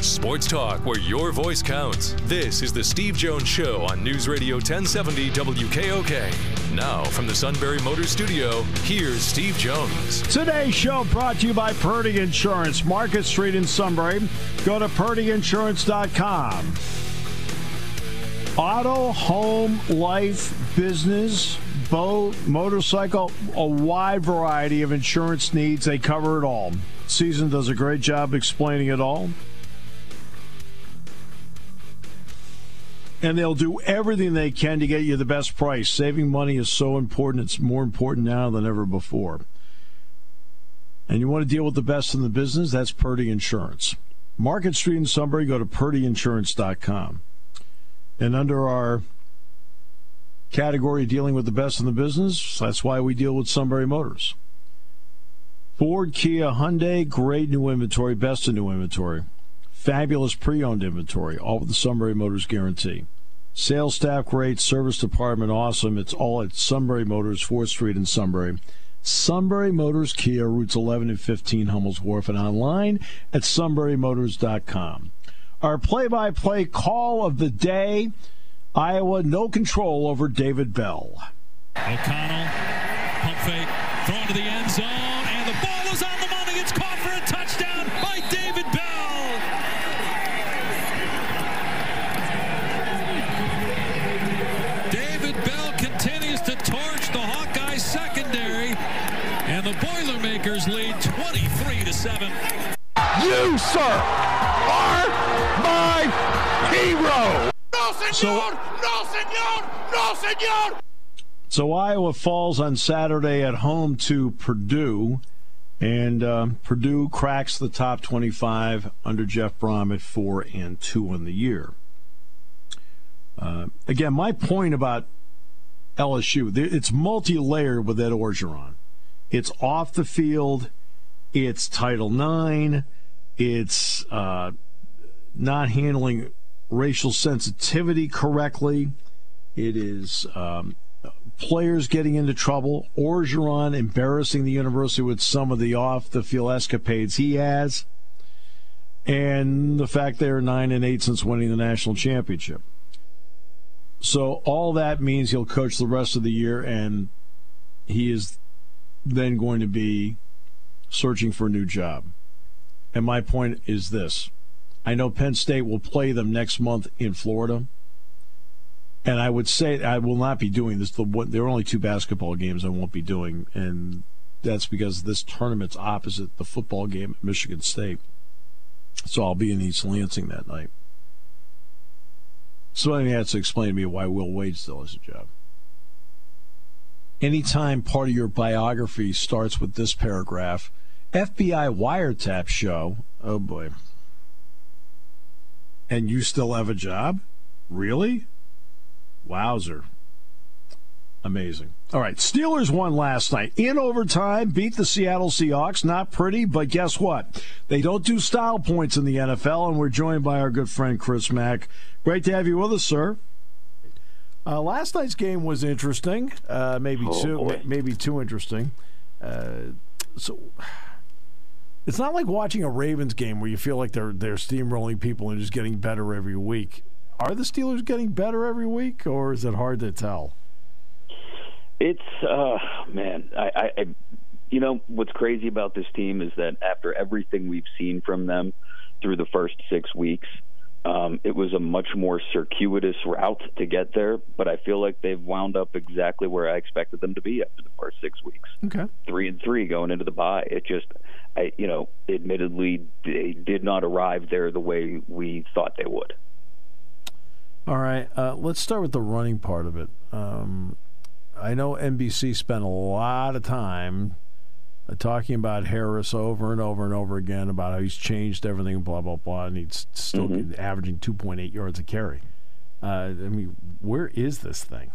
Sports talk where your voice counts. This is the Steve Jones Show on News Radio 1070 WKOK. Now from the Sunbury Motor Studio, here's Steve Jones. Today's show brought to you by Purdy Insurance, Market Street in Sunbury. Go to purdyinsurance.com. Auto, home, life, business, boat, motorcycle, a wide variety of insurance needs. They cover it all. Season does a great job explaining it all. And they'll do everything they can to get you the best price. Saving money is so important. It's more important now than ever before. And you want to deal with the best in the business? That's Purdy Insurance. Market Street in Sunbury, go to purdyinsurance.com. And under our category dealing with the best in the business, that's why we deal with Sunbury Motors. Ford, Kia, Hyundai, great new inventory, best in new inventory. Fabulous pre-owned inventory, all with the Sunbury Motors guarantee. Sales staff great, service department awesome. It's all at Sunbury Motors, 4th Street in Sunbury. Sunbury Motors, Kia, routes 11 and 15, Hummel's Wharf, and online at sunburymotors.com. Our play-by-play call of the day, Iowa, no control over David Bell. O'Connell, pump fake, thrown to the end zone, and the ball is on the money. It's caught for a touchdown by David Bell. The Boilermakers lead 23-7. You, sir, are my hero. No, senor. No, senor. No, senor. So Iowa falls on Saturday at home to Purdue, and Purdue cracks the top 25 under Jeff Brom at 4-2 in the year. Again, my point about LSU, it's multi-layered with Ed Orgeron. It's off the field, it's Title IX, it's not handling racial sensitivity correctly, it is players getting into trouble, Orgeron embarrassing the university with some of the off-the-field escapades he has, and the fact they're 9-8 since winning the national championship. So all that means he'll coach the rest of the year, and he is then going to be searching for a new job. And my point is this. I know Penn State will play them next month in Florida. And I would say I will not be doing this. There are only two basketball games I won't be doing, and that's because this tournament's opposite the football game at Michigan State. So I'll be in East Lansing that night. Somebody had to explain to me why Will Wade still has a job. Anytime part of your biography starts with this paragraph, FBI wiretap show, oh boy. And you still have a job? Really? Wowzer. Amazing. All right, Steelers won last night. In overtime, beat the Seattle Seahawks. Not pretty, but guess what? They don't do style points in the NFL, and we're joined by our good friend Chris Mack. Great to have you with us, sir. Last night's game was interesting, maybe too interesting. So it's not like watching a Ravens game where you feel like they're steamrolling people and just getting better every week. Are the Steelers getting better every week, or is it hard to tell? It's man, I you know what's crazy about this team is that after everything we've seen from them through the first 6 weeks. It was a much more circuitous route to get there, but I feel like they've wound up exactly where I expected them to be after the first 6 weeks. Okay, 3-3 going into the bye. It just, admittedly, they did not arrive there the way we thought they would. All right, let's start with the running part of it. I know NBC spent a lot of time talking about Harris over and over and over again about how he's changed everything, blah, blah, blah, and he's still averaging 2.8 yards a carry. I mean, where is this thing?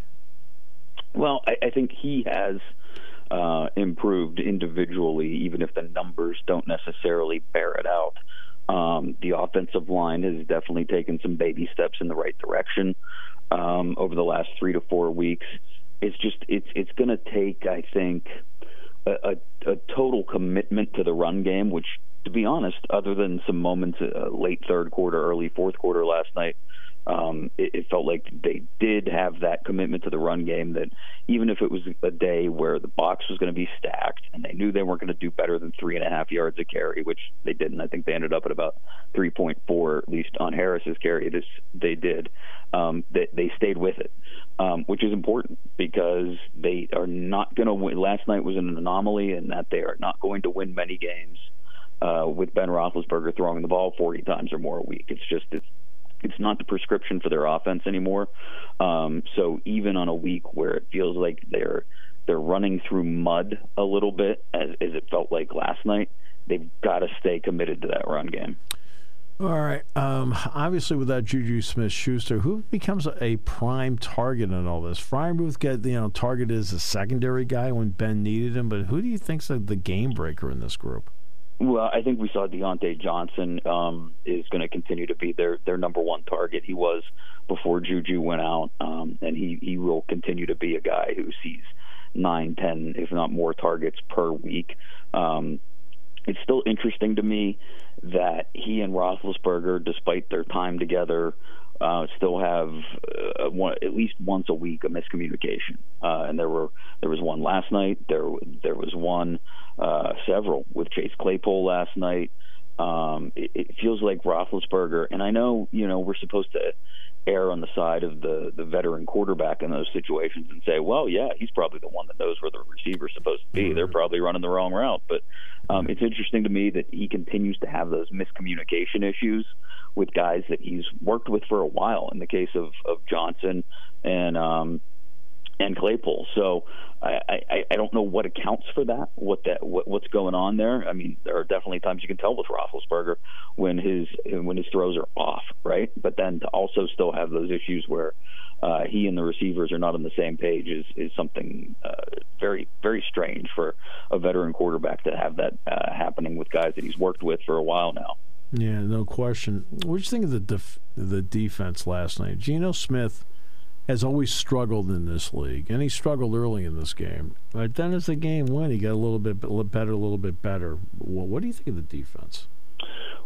Well, I think he has improved individually, even if the numbers don't necessarily bear it out. The offensive line has definitely taken some baby steps in the right direction over the last 3 to 4 weeks. It's just it's going to take, I think, a total commitment to the run game, which, to be honest, other than some moments late third quarter, early fourth quarter last night, it felt like they did have that commitment to the run game, that even if it was a day where the box was going to be stacked and they knew they weren't going to do better than 3.5 yards a carry, which they didn't. I think they ended up at about 3.4, at least on Harris's carry. They did. They stayed with it, which is important, because they are not going to win. Last night was an anomaly in that they are not going to win many games with Ben Roethlisberger throwing the ball 40 times or more a week. It's not the prescription for their offense anymore. So even on a week where it feels like they're running through mud a little bit, as it felt like last night, they've got to stay committed to that run game. All right. Obviously, without Juju Smith-Schuster, who becomes a prime target in all this? Fryermuth got targeted as a secondary guy when Ben needed him, but who do you think's the game breaker in this group? Well, I think we saw Deontay Johnson is going to continue to be their number one target. He was before Juju went out, and he will continue to be a guy who sees 9, 10, if not more, targets per week. It's still interesting to me that he and Roethlisberger, despite their time together, still have at least once a week a miscommunication, and there was one last night. There was one, several with Chase Claypool last night. It feels like Roethlisberger, and I know we're supposed to err on the side of the veteran quarterback in those situations and say, well, yeah, he's probably the one that knows where the receiver's supposed to be. They're probably running the wrong route, but it's interesting to me that he continues to have those miscommunication issues with guys that he's worked with for a while, in the case of Johnson and Claypool. So I don't know what accounts for that, what's going on there. I mean, there are definitely times you can tell with Roethlisberger when his throws are off, right? But then to also still have those issues where he and the receivers are not on the same page is something very, very strange for a veteran quarterback to have that happening with guys that he's worked with for a while now. Yeah, no question. What did you think of the defense last night? Geno Smith has always struggled in this league, and he struggled early in this game. But then as the game went, he got a little bit better. What do you think of the defense?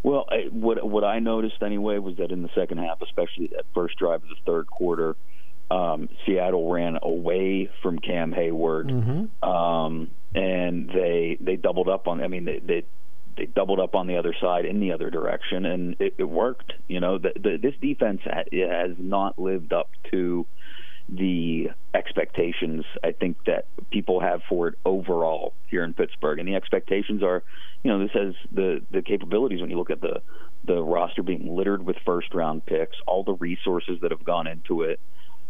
Well, what I noticed anyway was that in the second half, especially that first drive of the third quarter, Seattle ran away from Cam Hayward, and they doubled up on. I mean, they doubled up on the other side in the other direction, and it worked. This defense has not lived up to the expectations, I think, that people have for it overall here in Pittsburgh. And the expectations are, this has the capabilities when you look at the roster being littered with first-round picks, all the resources that have gone into it,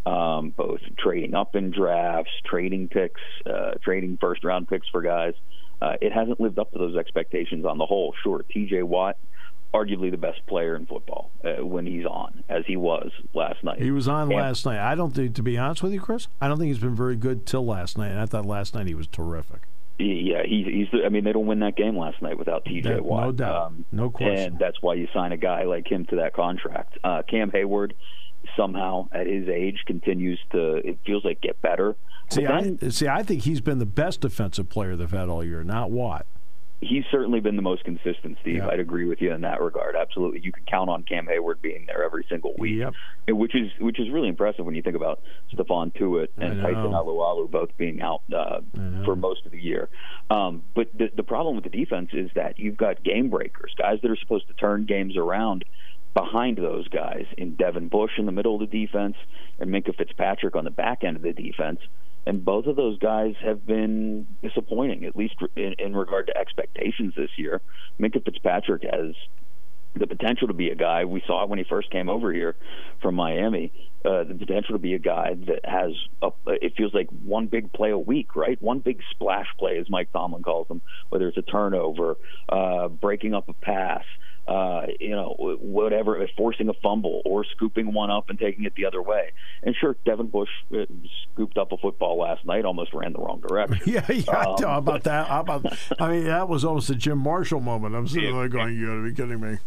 both trading up in drafts, trading picks, trading first-round picks for guys. It hasn't lived up to those expectations on the whole. Sure, T.J. Watt, arguably the best player in football when he's on, as he was last night. He was on last night. I don't think, to be honest with you, Chris, I don't think he's been very good till last night. And I thought last night he was terrific. Yeah, he's. I mean, they don't win that game last night without T.J. Watt. No doubt, no question. And that's why you sign a guy like him to that contract. Cam Hayward, somehow at his age, continues to, it feels like, get better. I think he's been the best defensive player they've had all year, not Watt. He's certainly been the most consistent, Steve. Yep. I'd agree with you in that regard. Absolutely. You can count on Cam Hayward being there every single week, which is really impressive when you think about Stephon Tuitt and Tyson Alualu both being out for most of the year. But the problem with the defense is that you've got game breakers, guys that are supposed to turn games around behind those guys, in Devin Bush in the middle of the defense and Minkah Fitzpatrick on the back end of the defense. And both of those guys have been disappointing, at least in regard to expectations this year. Minkah Fitzpatrick has the potential to be a guy, we saw when he first came over here from Miami, the potential to be a guy that has, it feels like, one big play a week, right? One big splash play, as Mike Tomlin calls them, whether it's a turnover, breaking up a pass, whatever, forcing a fumble or scooping one up and taking it the other way. And sure, Devin Bush scooped up a football last night, almost ran the wrong direction. I mean, that was almost a Jim Marshall moment. I'm sitting there going, "You got to be kidding me."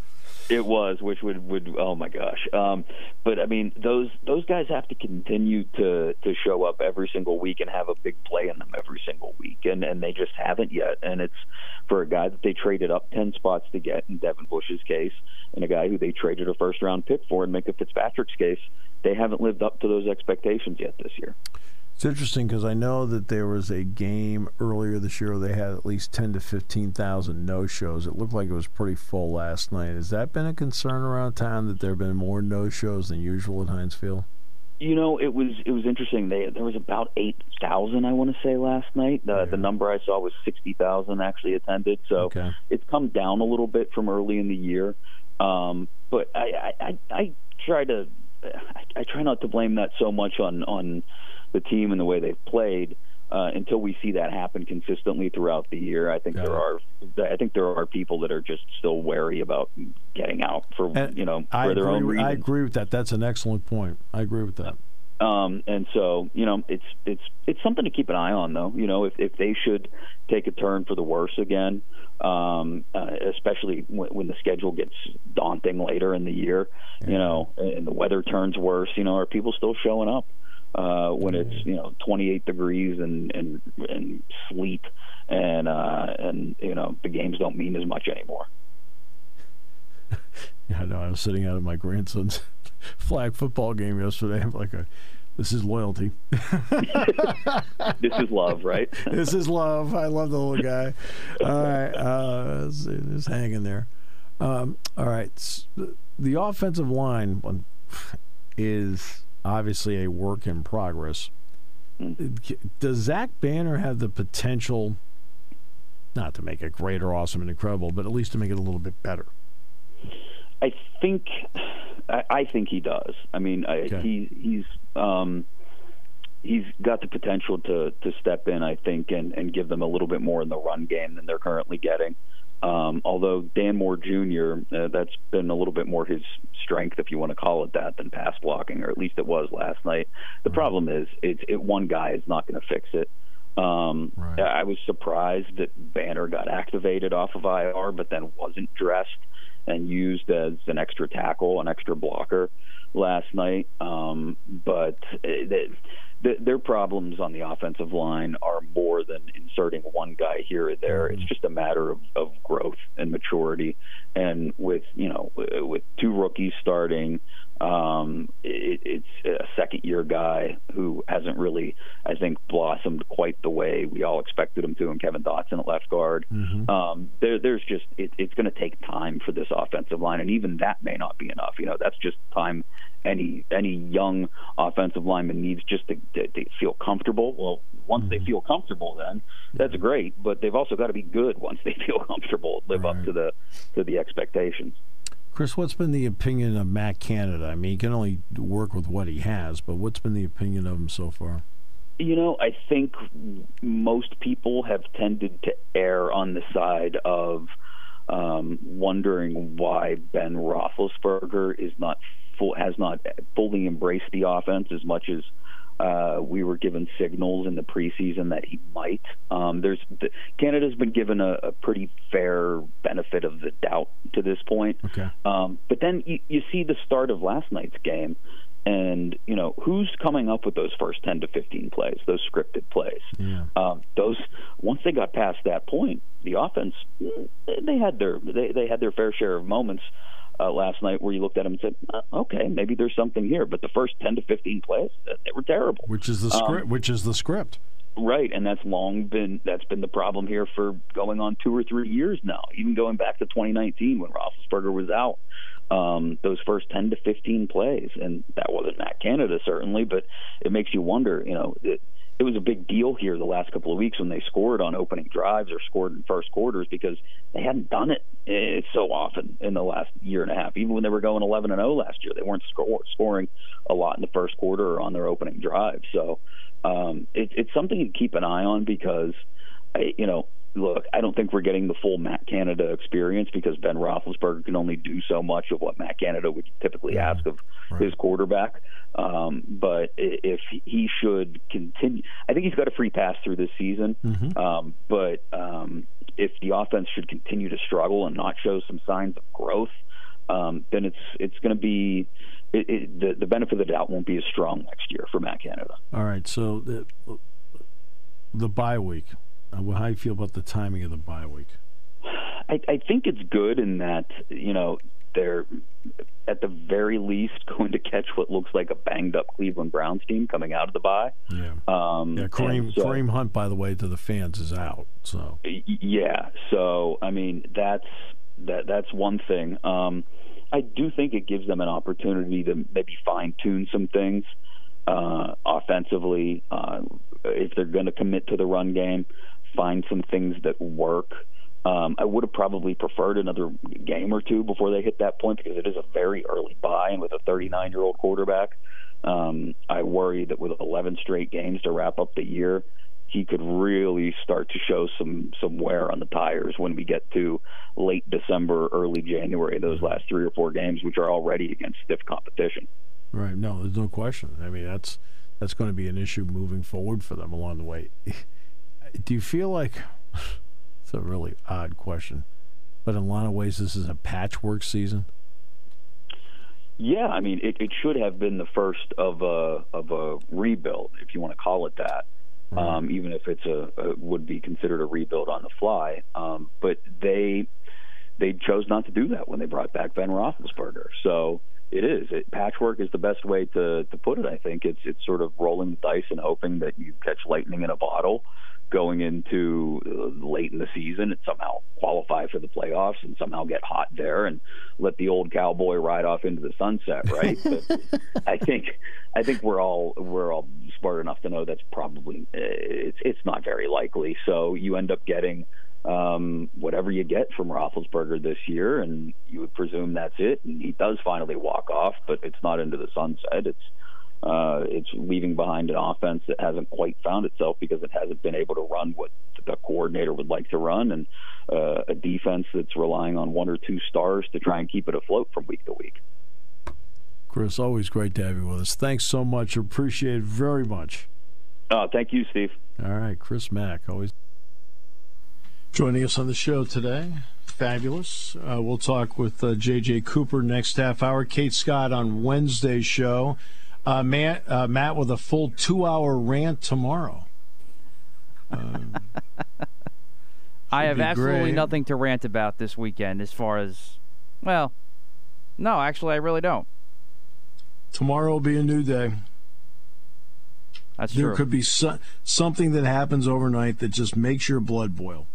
It was, which would oh my gosh. But I mean, those guys have to continue to show up every single week and have a big play in them every single week, and they just haven't yet. And it's for a guy that they traded up 10 spots to get in Devin Bush's case, and a guy who they traded a first round pick for in Minkah Fitzpatrick's case, they haven't lived up to those expectations yet this year. It's interesting because I know that there was a game earlier this year where they had at least 10,000 to 15,000 no-shows. It looked like it was pretty full last night. Has that been a concern around town that there have been more no-shows than usual at Heinz Field? You know, it was interesting. There was about 8,000, I want to say, last night. The number I saw was 60,000 actually attended. So It's come down a little bit from early in the year. But I try not to blame that so much on the team and the way they've played until we see that happen consistently throughout the year. I think there are people that are just still wary about getting out for their own reasons. I agree with that. That's an excellent point. I agree with that. And so, you know, it's something to keep an eye on, though. You know, if they should take a turn for the worse again, especially when the schedule gets daunting later in the year, you know, and the weather turns worse, you know, are people still showing up when it's, you know, 28 degrees and sleet and you know, the games don't mean as much anymore? Yeah, I know. I was sitting out at my grandson's flag football game yesterday. I'm like, this is loyalty. This is love, right? This is love. I love the little guy. All right. Just hanging there. All right. The offensive line is obviously a work in progress. Does Zach Banner have the potential, not to make it great or awesome and incredible, but at least to make it a little bit better? I think he does. I mean, he's got the potential to step in, I think, and give them a little bit more in the run game than they're currently getting. Although Dan Moore Jr., that's been a little bit more his strength, if you want to call it that, than pass blocking, or at least it was last night. The problem is, one guy is not going to fix it. I was surprised that Banner got activated off of IR, but then wasn't dressed and used as an extra tackle, an extra blocker last night. But their problems on the offensive line are more than inserting one guy here or there. It's just a matter of growth and maturity. And with two rookies starting, it's a second-year guy who hasn't really, I think, blossomed quite the way we all expected him to, and Kevin Dotson at left guard. There's just it's going to take time for this offensive line, and even that may not be enough. You know, that's just time any young offensive lineman needs just to feel comfortable. Well, once they feel comfortable, then that's great, but they've also got to be good once they feel comfortable, live up to the expectations. Chris, what's been the opinion of Matt Canada? I mean, he can only work with what he has, but what's been the opinion of him so far? You know, I think most people have tended to err on the side of wondering why Ben Roethlisberger has not fully embraced the offense as much as we were given signals in the preseason that he might. Canada's been given a pretty fair benefit of the doubt to this point. But then you see the start of last night's game, and you know who's coming up with those first 10 to 15 plays, those scripted plays. Those once they got past that point, the offense they had their fair share of moments last night where you looked at them and said, okay, maybe there's something here. But the first 10 to 15 plays, they were terrible. Which is the script. Right, and that's been the problem here for going on 2 or 3 years now, even going back to 2019 when Roethlisberger was out. Those first 10 to 15 plays, and that wasn't Matt Canada certainly, but it makes you wonder, you know, it was a big deal here the last couple of weeks when they scored on opening drives or scored in first quarters because they hadn't done it so often in the last year and a half. Even when they were going 11-0 last year, they weren't scoring a lot in the first quarter or on their opening drive. So it's something to keep an eye on because, you know, look, I don't think we're getting the full Matt Canada experience because Ben Roethlisberger can only do so much of what Matt Canada would typically ask of his quarterback. But if he should continue, I think he's got a free pass through this season. But if the offense should continue to struggle and not show some signs of growth, then it's going to be the benefit of the doubt won't be as strong next year for Matt Canada. All right, so the bye week. How do you feel about the timing of the bye week? I think it's good in that, you know, they're at the very least going to catch what looks like a banged-up Cleveland Browns team coming out of the bye. Kareem Hunt, by the way, to the fans is out. So, I mean, that's one thing. I do think it gives them an opportunity to maybe fine-tune some things offensively. If they're going to commit to the run game, find some things that work. I would have probably preferred another game or two before they hit that point because it is a very early bye, and with a 39-year-old quarterback, I worry that with 11 straight games to wrap up the year, he could really start to show some wear on the tires when we get to late December, early January, those last three or four games, which are already against stiff competition. Right. No, there's no question. I mean, that's going to be an issue moving forward for them along the way. Do you feel like – it's a really odd question, but in a lot of ways this is a patchwork season? Yeah, I mean, it should have been the first of a rebuild, if you want to call it that. Even if it's would be considered a rebuild on the fly. But they chose not to do that when they brought back Ben Roethlisberger. So patchwork is the best way to put it, I think. It's sort of rolling the dice and hoping that you catch lightning in a bottle going into late in the season and somehow qualify for the playoffs and somehow get hot there and let the old cowboy ride off into the sunset, right? But I think we're all smart enough to know that's probably it's not very likely. So you end up getting whatever you get from Roethlisberger this year, and you would presume that's it. And he does finally walk off, but it's not into the sunset. It's leaving behind an offense that hasn't quite found itself because it hasn't been able to run what the coordinator would like to run, and a defense that's relying on one or two stars to try and keep it afloat from week to week. Chris, always great to have you with us. Thanks so much. Appreciate it very much. Thank you, Steve. All right, Chris Mack, always joining us on the show today. Fabulous. We'll talk with J.J. Cooper next half hour. Kate Scott on Wednesday's show. Matt with a full 2-hour rant tomorrow. I have absolutely nothing to rant about this weekend as far as, well, no, actually, I really don't. Tomorrow will be a new day. That's true. There could be something that happens overnight that just makes your blood boil.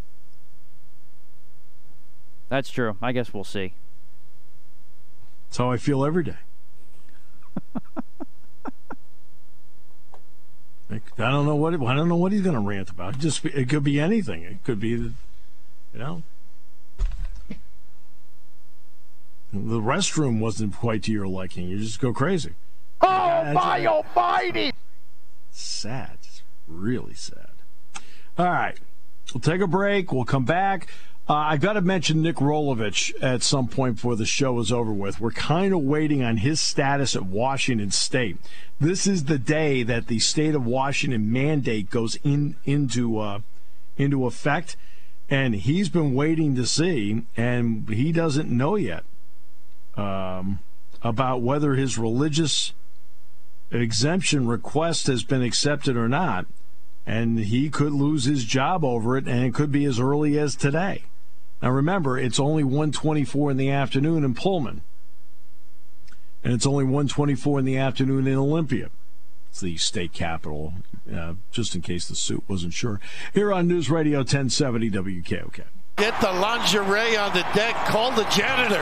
That's true. I guess we'll see. That's how I feel every day. I don't know what he's going to rant about. It could be anything. It could be, you know, the restroom wasn't quite to your liking. You just go crazy. Oh, my almighty! Sad. It's really sad. All right. We'll take a break. We'll come back. I've got to mention Nick Rolovich at some point before the show is over with. We're kind of waiting on his status at Washington State. This is the day that the state of Washington mandate goes into effect, and he's been waiting to see, and he doesn't know yet about whether his religious exemption request has been accepted or not, and he could lose his job over it, and it could be as early as today. Now, remember, it's only 1:24 in the afternoon in Pullman. And it's only 1:24 in the afternoon in Olympia. It's the state capital, just in case the suit wasn't sure. Here on News Radio 1070 WKOK. Get the lingerie on the deck. Call the janitor.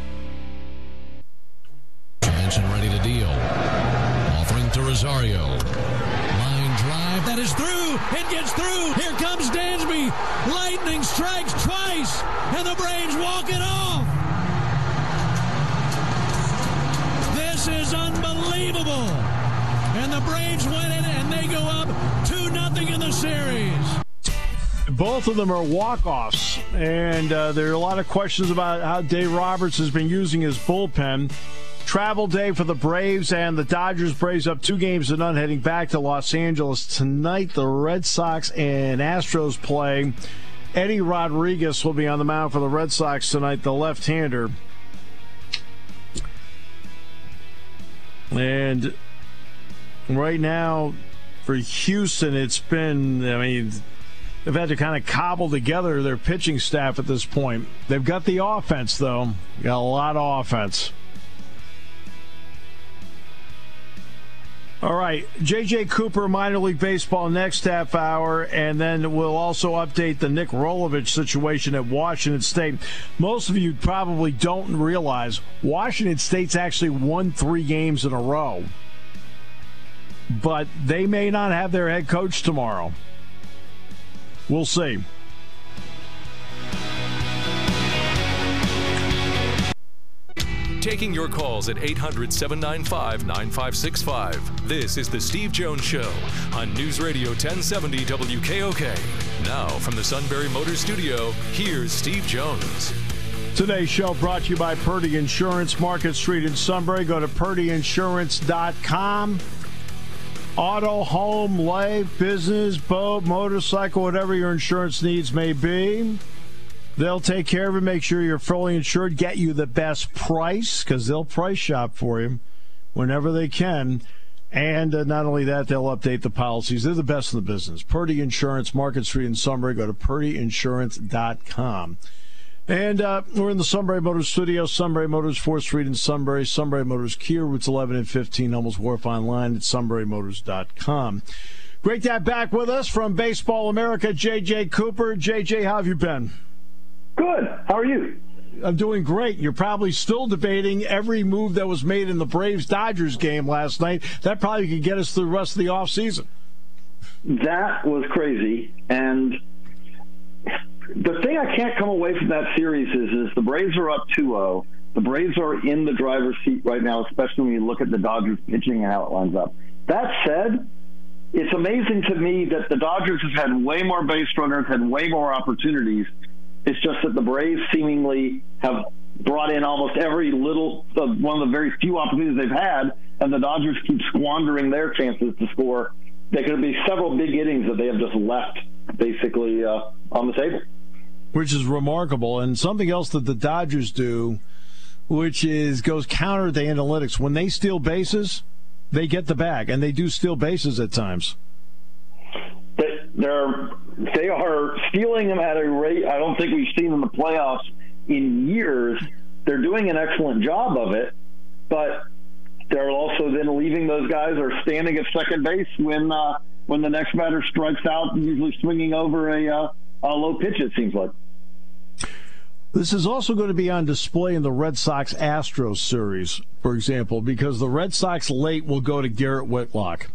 Ready to deal. Offering to Rosario. Line drive. That is through. It gets through. Here comes Dansby. Lightning strikes twice. And the Braves walk it off. This is unbelievable. And the Braves win it and they go up 2-0 in the series. Both of them are walk-offs, and there are a lot of questions about how Dave Roberts has been using his bullpen. Travel day for the Braves and the Dodgers. Braves up 2-0, heading back to Los Angeles tonight. The Red Sox and Astros play. Eddie Rodriguez will be on the mound for the Red Sox tonight, the left-hander. And right now for Houston, it's been, they've had to kind of cobble together their pitching staff at this point. They've got the offense, though. Got a lot of offense. All right, J.J. Cooper, minor league baseball next half hour, and then we'll also update the Nick Rolovich situation at Washington State. Most of you probably don't realize Washington State's actually won 3 games in a row, but they may not have their head coach tomorrow. We'll see. Taking your calls at 800-795-9565. This is the Steve Jones Show on News Radio 1070 WKOK. Now from the Sunbury Motor Studio, here's Steve Jones. Today's show brought to you by Purdy Insurance, Market Street in Sunbury. Go to purdyinsurance.com. Auto, home, life, business, boat, motorcycle, whatever your insurance needs may be. They'll take care of it, make sure you're fully insured, get you the best price, because they'll price shop for you whenever they can. And not only that, they'll update the policies. They're the best in the business. Purdy Insurance, Market Street in Sunbury. Go to purdyinsurance.com. And we're in the Sunbury Motors Studio, Sunbury Motors, 4th Street in Sunbury, Sunbury Motors, Kia, Routes 11 and 15, Hummels Wharf, online at sunburymotors.com. Great to have back with us from Baseball America, J.J. Cooper. J.J., how have you been? Good. How are you? I'm doing great. You're probably still debating every move that was made in the Braves-Dodgers game last night. That probably could get us through the rest of the offseason. That was crazy. And the thing I can't come away from that series is the Braves are up 2-0. The Braves are in the driver's seat right now, especially when you look at the Dodgers pitching and how it lines up. That said, it's amazing to me that the Dodgers have had way more base runners, had way more opportunities. It's just that the Braves seemingly have brought in almost every little, one of the very few opportunities they've had, and the Dodgers keep squandering their chances to score. There could be several big innings that they have just left, basically, on the table. Which is remarkable. And something else that the Dodgers do, which is goes counter to analytics. When they steal bases, they get the bag, and they do steal bases at times. They are stealing them at a rate I don't think we've seen in the playoffs in years. They're doing an excellent job of it, but they're also then leaving those guys or standing at second base when the next batter strikes out, usually swinging over a low pitch, it seems like. This is also going to be on display in the Red Sox-Astros series, for example, because the Red Sox late will go to Garrett Whitlock.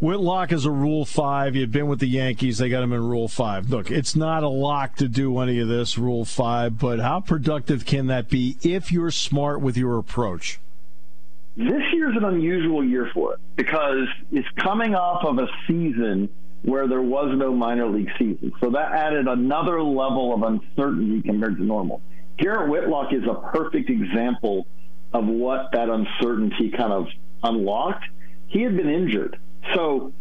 Whitlock is a Rule 5. He had been with the Yankees. They got him in Rule 5. Look, it's not a lock to do any of this, Rule 5, but how productive can that be if you're smart with your approach? This year's an unusual year for it because it's coming off of a season where there was no minor league season. So that added another level of uncertainty compared to normal. Garrett Whitlock is a perfect example of what that uncertainty kind of unlocked. He had been injured. So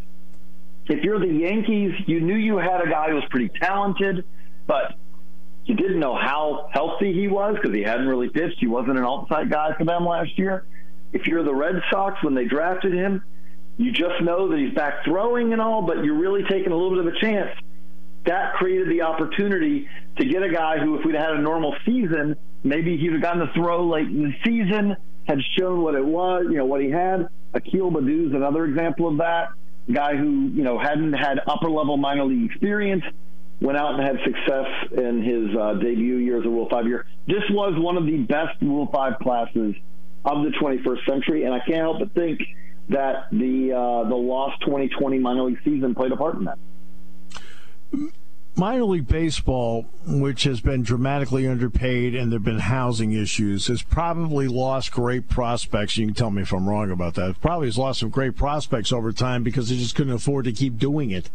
if you're the Yankees, you knew you had a guy who was pretty talented, but you didn't know how healthy he was because he hadn't really pitched. He wasn't an outside guy for them last year. If you're the Red Sox, when they drafted him, you just know that he's back throwing and all, but you're really taking a little bit of a chance. That created the opportunity to get a guy who, if we'd had a normal season, maybe he'd have gotten to throw late in the season, had shown what it was, you know, what he had. Akil Badu's another example of that. A guy who, you know, hadn't had upper-level minor league experience, went out and had success in his debut year as a Rule 5 year. This was one of the best Rule 5 classes of the 21st century, and I can't help but think that the lost 2020 minor league season played a part in that. Minor league baseball, which has been dramatically underpaid and there have been housing issues, has probably lost great prospects. You can tell me if I'm wrong about that. It probably has lost some great prospects over time because they just couldn't afford to keep doing it.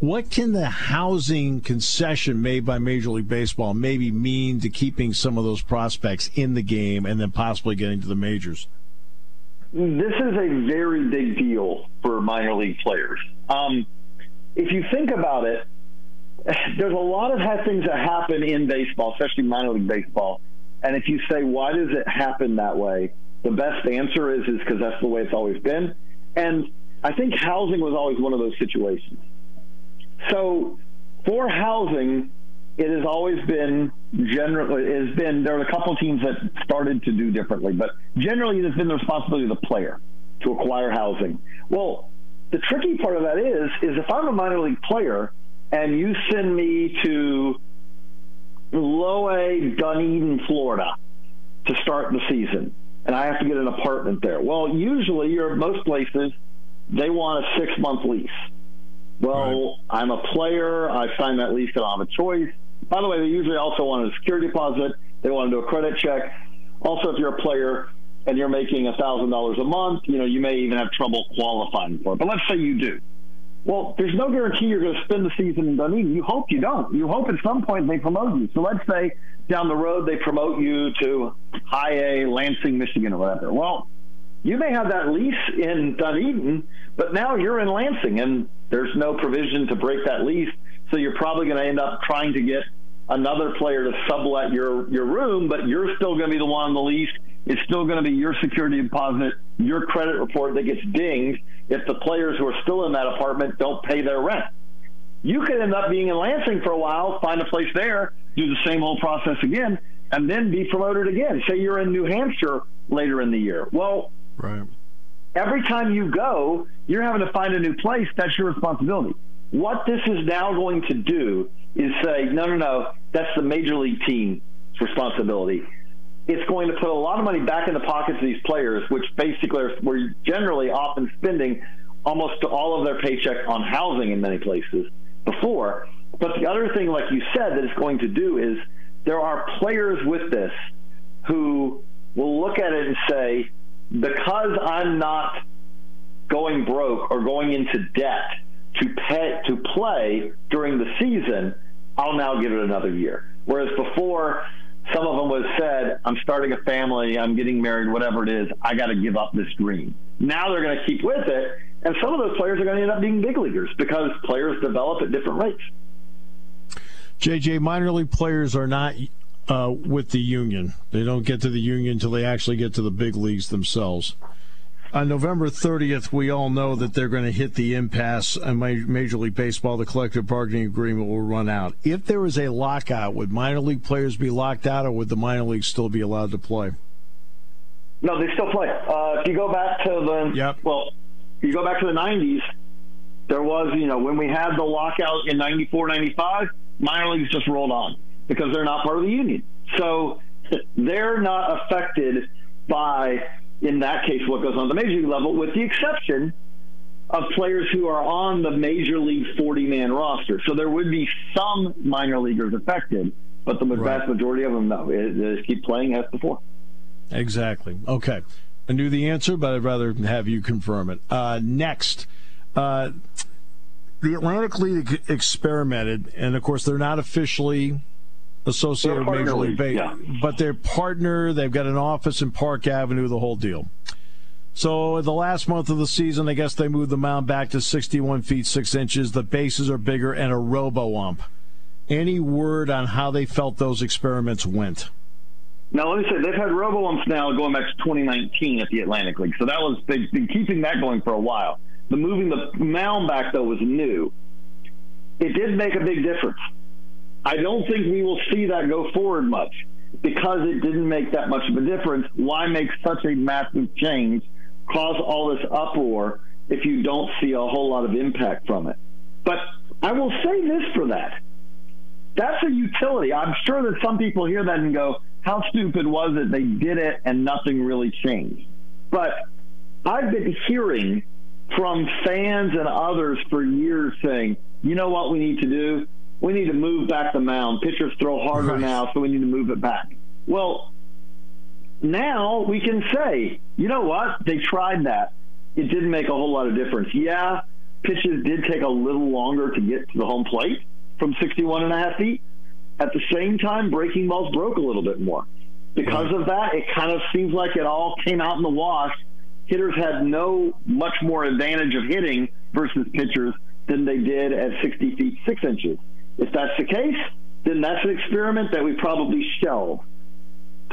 What can the housing concession made by Major League Baseball maybe mean to keeping some of those prospects in the game and then possibly getting to the majors? This is a very big deal for minor league players. If you think about it, there's a lot of things that happen in baseball, especially minor league baseball. And if you say, why does it happen that way? The best answer is because that's the way it's always been. And I think housing was always one of those situations. So for housing, it has always been generally, there are a couple teams that started to do differently, but generally it has been the responsibility of the player to acquire housing. Well, the tricky part of that is if I'm a minor league player, and you send me to Low A, Dunedin, Florida to start the season, and I have to get an apartment there. Well, usually, most places, they want a 6-month lease. Well, right. I'm a player. I signed that lease, and I don't have a choice. By the way, they usually also want a security deposit. They want to do a credit check. Also, if you're a player and you're making $1,000 a month, you may even have trouble qualifying for it. But let's say you do. Well, there's no guarantee you're going to spend the season in Dunedin. You hope you don't. You hope at some point they promote you. So let's say down the road they promote you to High A, Lansing, Michigan, or whatever. Well, you may have that lease in Dunedin, but now you're in Lansing, and there's no provision to break that lease. So you're probably going to end up trying to get another player to sublet your room, but you're still going to be the one on the lease. It's still going to be your security deposit, your credit report that gets dinged if the players who are still in that apartment don't pay their rent. You could end up being in Lansing for a while, find a place there, do the same whole process again, and then be promoted again. Say you're in New Hampshire later in the year. Well, right. Every time you go, you're having to find a new place. That's your responsibility. What this is now going to do is say, no, that's the major league team's responsibility. It's going to put a lot of money back in the pockets of these players, which basically were generally often spending almost all of their paycheck on housing in many places before. But the other thing, like you said, that it's going to do is there are players with this who will look at it and say, because I'm not going broke or going into debt to play during the season, I'll now give it another year. Whereas before, some of them was said, I'm starting a family, I'm getting married, whatever it is, I got to give up this dream. Now they're going to keep with it, and some of those players are going to end up being big leaguers because players develop at different rates. JJ, minor league players are not with the union. They don't get to the union until they actually get to the big leagues themselves. On November 30th, we all know that they're going to hit the impasse on Major League Baseball. The collective bargaining agreement will run out. If there is a lockout, would minor league players be locked out, or would the minor leagues still be allowed to play? No, they still play. If you go back to the '90s, there was when we had the lockout in '94, '95, minor leagues just rolled on because they're not part of the union, so they're not affected by, in that case, what goes on at the major league level, with the exception of players who are on the major league 40-man roster. So there would be some minor leaguers affected, but the vast majority of them, no. They just keep playing as before. Exactly. Okay. I knew the answer, but I'd rather have you confirm it. Next, the Atlantic League experimented, and, of course, they're not officially associated with Major League Baseball, but they're partner. They've got an office in Park Avenue, the whole deal. So in the last month of the season, I guess they moved the mound back to 61 feet 6 inches. The bases are bigger and a robo-ump. Any word on how they felt those experiments went? Now, let me say, they've had robo-umps now going back to 2019 at the Atlantic League. So that was big, been keeping that going for a while. The moving the mound back, though, was new. It did make a big difference. I don't think we will see that go forward much because it didn't make that much of a difference. Why make such a massive change, cause all this uproar, if you don't see a whole lot of impact from it? But I will say this for that. That's a utility. I'm sure that some people hear that and go, how stupid was it? They did it and nothing really changed. But I've been hearing from fans and others for years saying, you know what we need to do? We need to move back the mound. Pitchers throw harder now, so we need to move it back. Well, now we can say, you know what? They tried that. It didn't make a whole lot of difference. Yeah, pitches did take a little longer to get to the home plate from 61 and a half feet. At the same time, breaking balls broke a little bit more. Because of that, it kind of seems like it all came out in the wash. Hitters had no much more advantage of hitting versus pitchers than they did at 60 feet 6 inches. If that's the case, then that's an experiment that we probably shelved.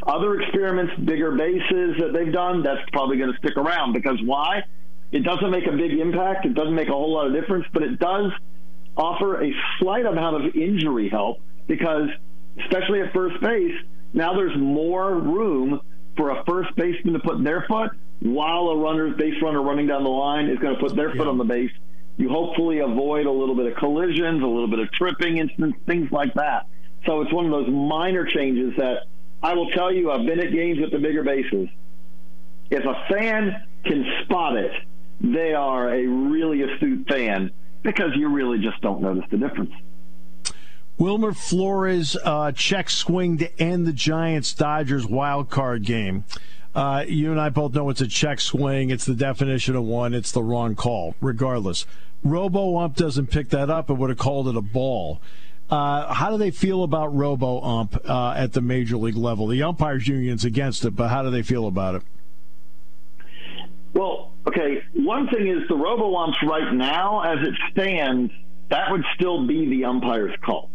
Other experiments, bigger bases that they've done, that's probably going to stick around. Because why? It doesn't make a big impact. It doesn't make a whole lot of difference, but it does offer a slight amount of injury help. Because, especially at first base, now there's more room for a first baseman to put their foot while a base runner running down the line is going to put their foot on the base. You hopefully avoid a little bit of collisions, a little bit of tripping incidents, things like that. So it's one of those minor changes that I will tell you, I've been at games with the bigger bases. If a fan can spot it, they are a really astute fan because you really just don't notice the difference. Wilmer Flores check swing to end the Giants-Dodgers wild card game. You and I both know it's a check swing. It's the definition of one. It's the wrong call, regardless. Robo-ump doesn't pick that up. It would have called it a ball. How do they feel about robo-ump at the Major League level? The umpires union's against it, but how do they feel about it? Well, okay, one thing is the robo-umps right now, as it stands, that would still be the umpire's call.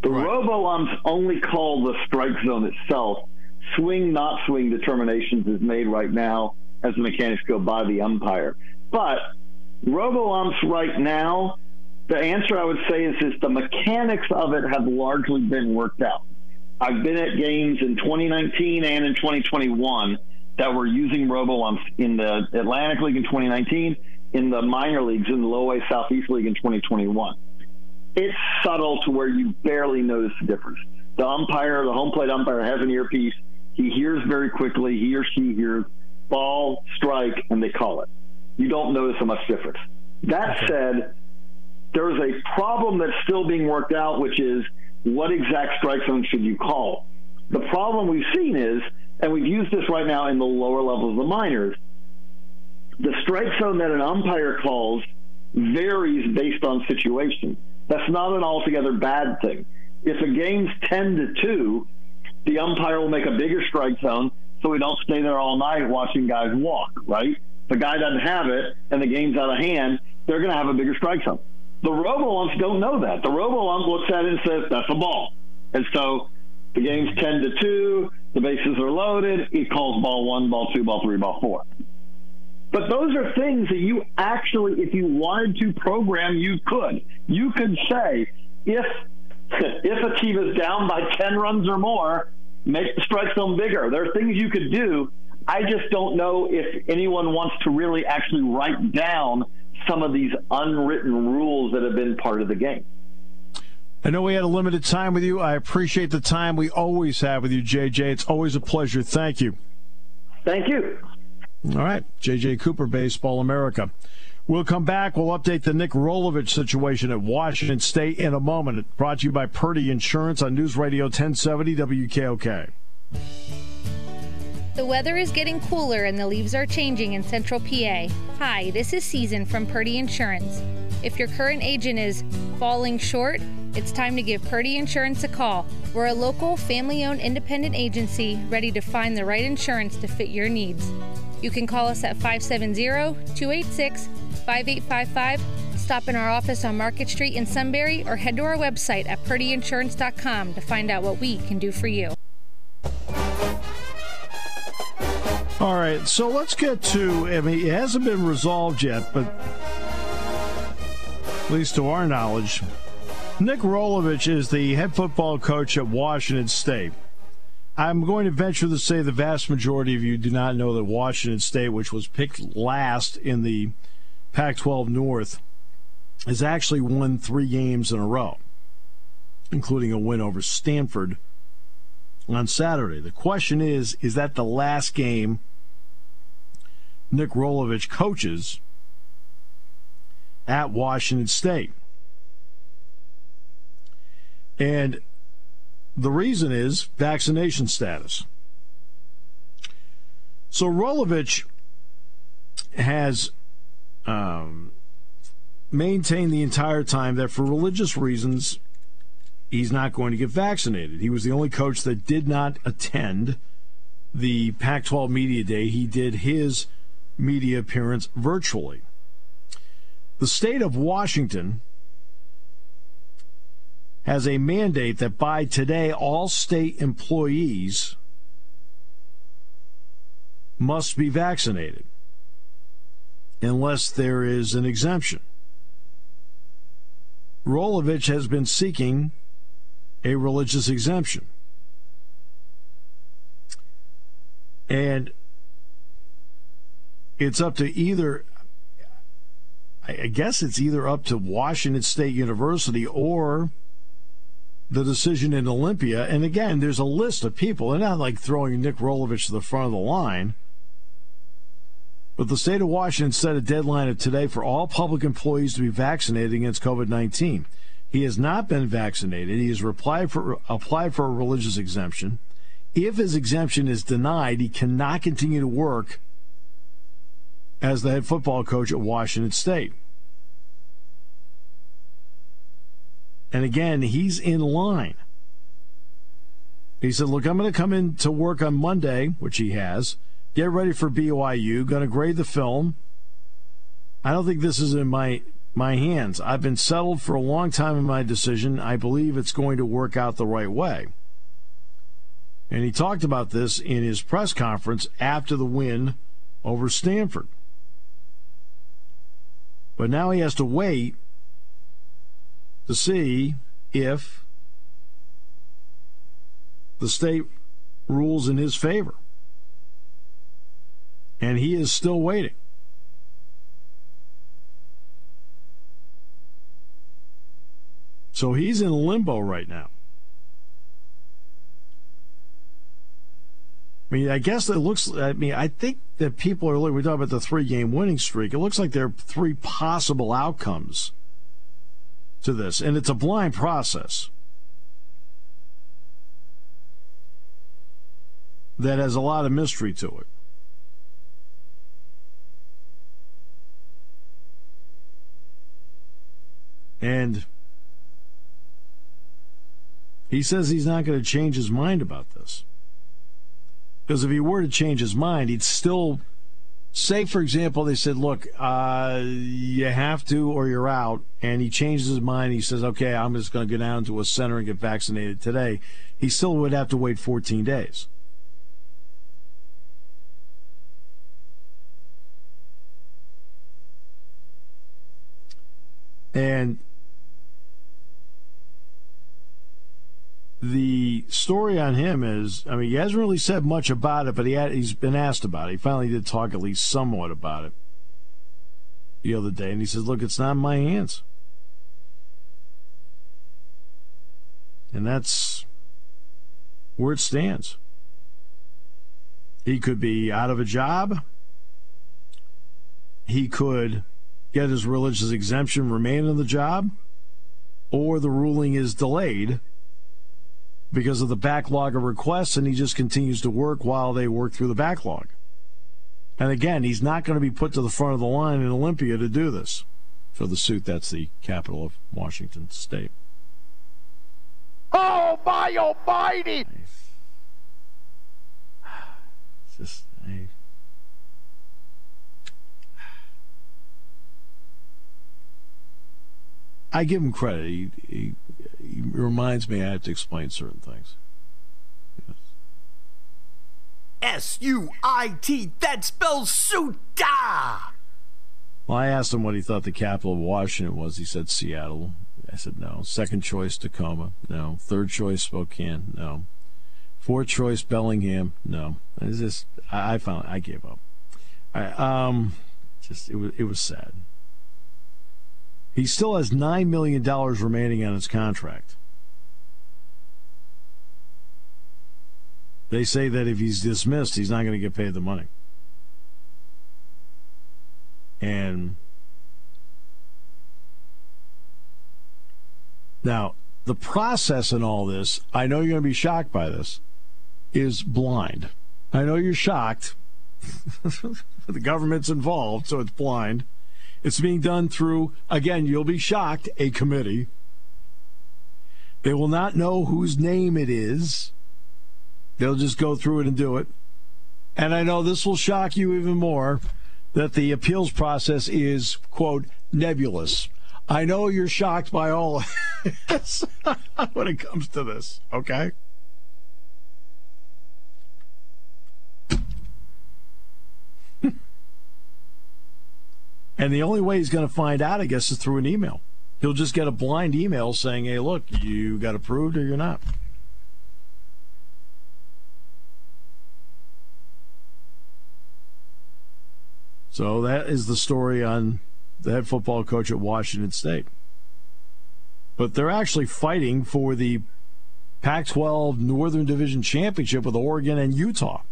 The robo-umps only call the strike zone itself. Swing, not swing determinations is made right now as the mechanics go by the umpire. But robo-umps right now, the answer I would say is the mechanics of it have largely been worked out. I've been at games in 2019 and in 2021 that were using robo-umps in the Atlantic League in 2019, in the minor leagues, in the Low-A Southeast League in 2021. It's subtle to where you barely notice the difference. The umpire, the home plate umpire, has an earpiece. He hears very quickly. He or she hears ball, strike, and they call it. You don't notice a much difference. That said, there's a problem that's still being worked out, which is what exact strike zone should you call? The problem we've seen is, and we've used this right now in the lower levels of the minors, the strike zone that an umpire calls varies based on situation. That's not an altogether bad thing. If a game's 10-2, the umpire will make a bigger strike zone so we don't stay there all night watching guys walk, right? If a guy doesn't have it and the game's out of hand, they're going to have a bigger strike zone. The robo-umps don't know that. The robo-ump looks at it and says, that's a ball. And so the game's 10-2, the bases are loaded, it calls ball one, ball two, ball three, ball four. But those are things that you actually, if you wanted to program, you could. You could say, if a team is down by 10 runs or more, make the strike zone bigger. There are things you could do. I just don't know if anyone wants to really actually write down some of these unwritten rules that have been part of the game. I know we had a limited time with you. I appreciate the time we always have with you, J.J. It's always a pleasure. Thank you. Thank you. All right, J.J. Cooper, Baseball America. We'll come back. We'll update the Nick Rolovich situation at Washington State in a moment. It's brought to you by Purdy Insurance on News Radio 1070 WKOK. The weather is getting cooler and the leaves are changing in Central PA. Hi, this is Susan from Purdy Insurance. If your current agent is falling short, it's time to give Purdy Insurance a call. We're a local, family-owned independent agency ready to find the right insurance to fit your needs. You can call us at 570-286-5855, stop in our office on Market Street in Sunbury, or head to our website at purdyinsurance.com to find out what we can do for you. All right, so let's get to, I mean, it hasn't been resolved yet, but at least to our knowledge, Nick Rolovich is the head football coach at Washington State. I'm going to venture to say the vast majority of you do not know that Washington State, which was picked last in the Pac-12 North, has actually won 3 games in a row, including a win over Stanford on Saturday. The question is that the last game Nick Rolovich coaches at Washington State? And the reason is vaccination status. So Rolovich has maintained the entire time that for religious reasons, he's not going to get vaccinated. He was the only coach that did not attend the Pac-12 Media Day. He did his media appearance virtually. The state of Washington has a mandate that by today, all state employees must be vaccinated unless there is an exemption. Rolovich has been seeking a religious exemption. And it's up to either, I guess it's either up to Washington State University or the decision in Olympia. And again, there's a list of people. They're not like throwing Nick Rolovich to the front of the line. But the state of Washington set a deadline of today for all public employees to be vaccinated against COVID-19. He has not been vaccinated. He has applied for a religious exemption. If his exemption is denied, he cannot continue to work as the head football coach at Washington State. And again, he's in line. He said, look, I'm going to come in to work on Monday, which he has, get ready for BYU, going to grade the film. I don't think this is in my hands. I've been settled for a long time in my decision. I believe it's going to work out the right way. And he talked about this in his press conference after the win over Stanford. But now he has to wait to see if the state rules in his favor. And he is still waiting. So he's in limbo right now. I mean, I guess it looks, I mean, I think that people are, we're talking about the 3-game winning streak. It looks like there are 3 possible outcomes to this, and it's a blind process that has a lot of mystery to it. And he says he's not going to change his mind about this, because if he were to change his mind, he'd still say, for example, they said, look, you have to or you're out, and he changes his mind. He says, okay, I'm just going to go down to a center and get vaccinated today. He still would have to wait 14 days. And the story on him is, I mean, he hasn't really said much about it, but he's been asked about it. He finally did talk at least somewhat about it the other day, and he says, look, it's not in my hands. And that's where it stands. He could be out of a job. He could get his religious exemption, remain on the job, or the ruling is delayed because of the backlog of requests, and he just continues to work while they work through the backlog. And again, he's not going to be put to the front of the line in Olympia to do this. For the suit, that's the capital of Washington State. Oh, my almighty! It's just... I give him credit. He reminds me I have to explain certain things. Yes. S-U-I-T, that spells SUTA! Well, I asked him what he thought the capital of Washington was. He said Seattle. I said no. Second choice, Tacoma. No. Third choice, Spokane. No. Fourth choice, Bellingham. No. It's just, I gave up. It was sad. He still has $9 million remaining on his contract. They say that if he's dismissed, he's not going to get paid the money. And now, the process in all this, I know you're going to be shocked by this, is blind. I know you're shocked. The government's involved, so it's blind. It's being done through, again, you'll be shocked, a committee. They will not know whose name it is. They'll just go through it and do it. And I know this will shock you even more, that the appeals process is, quote, nebulous. I know you're shocked by all of this when it comes to this, okay? And the only way he's going to find out, I guess, is through an email. He'll just get a blind email saying, hey, look, you got approved or you're not. So that is the story on the head football coach at Washington State. But they're actually fighting for the Pac-12 Northern Division Championship with Oregon and Utah.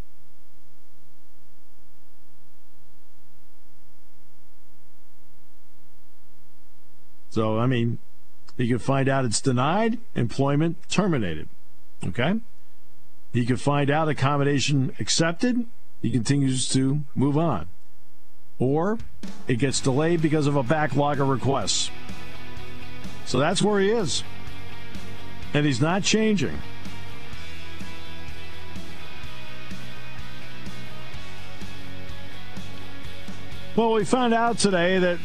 So, I mean, he could find out it's denied, employment terminated, okay? He could find out accommodation accepted, he continues to move on. Or it gets delayed because of a backlog of requests. So that's where he is. And he's not changing. Well, we found out today that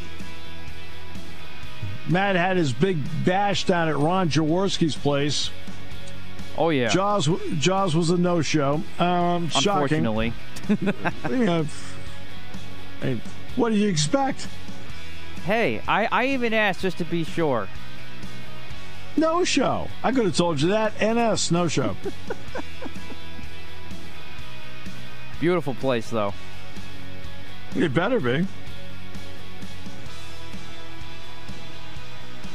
Matt had his big bash down at Ron Jaworski's place. Oh, yeah. Jaws was a no-show. Shocking. Unfortunately. Hey, what do you expect? Hey, I even asked just to be sure. No-show. I could have told you that. NS, no-show. Beautiful place, though. It better be.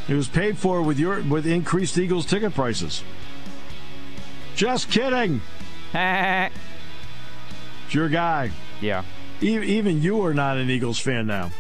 It was paid for with increased Eagles ticket prices. Just kidding. It's your guy. Yeah. Even you are not an Eagles fan now.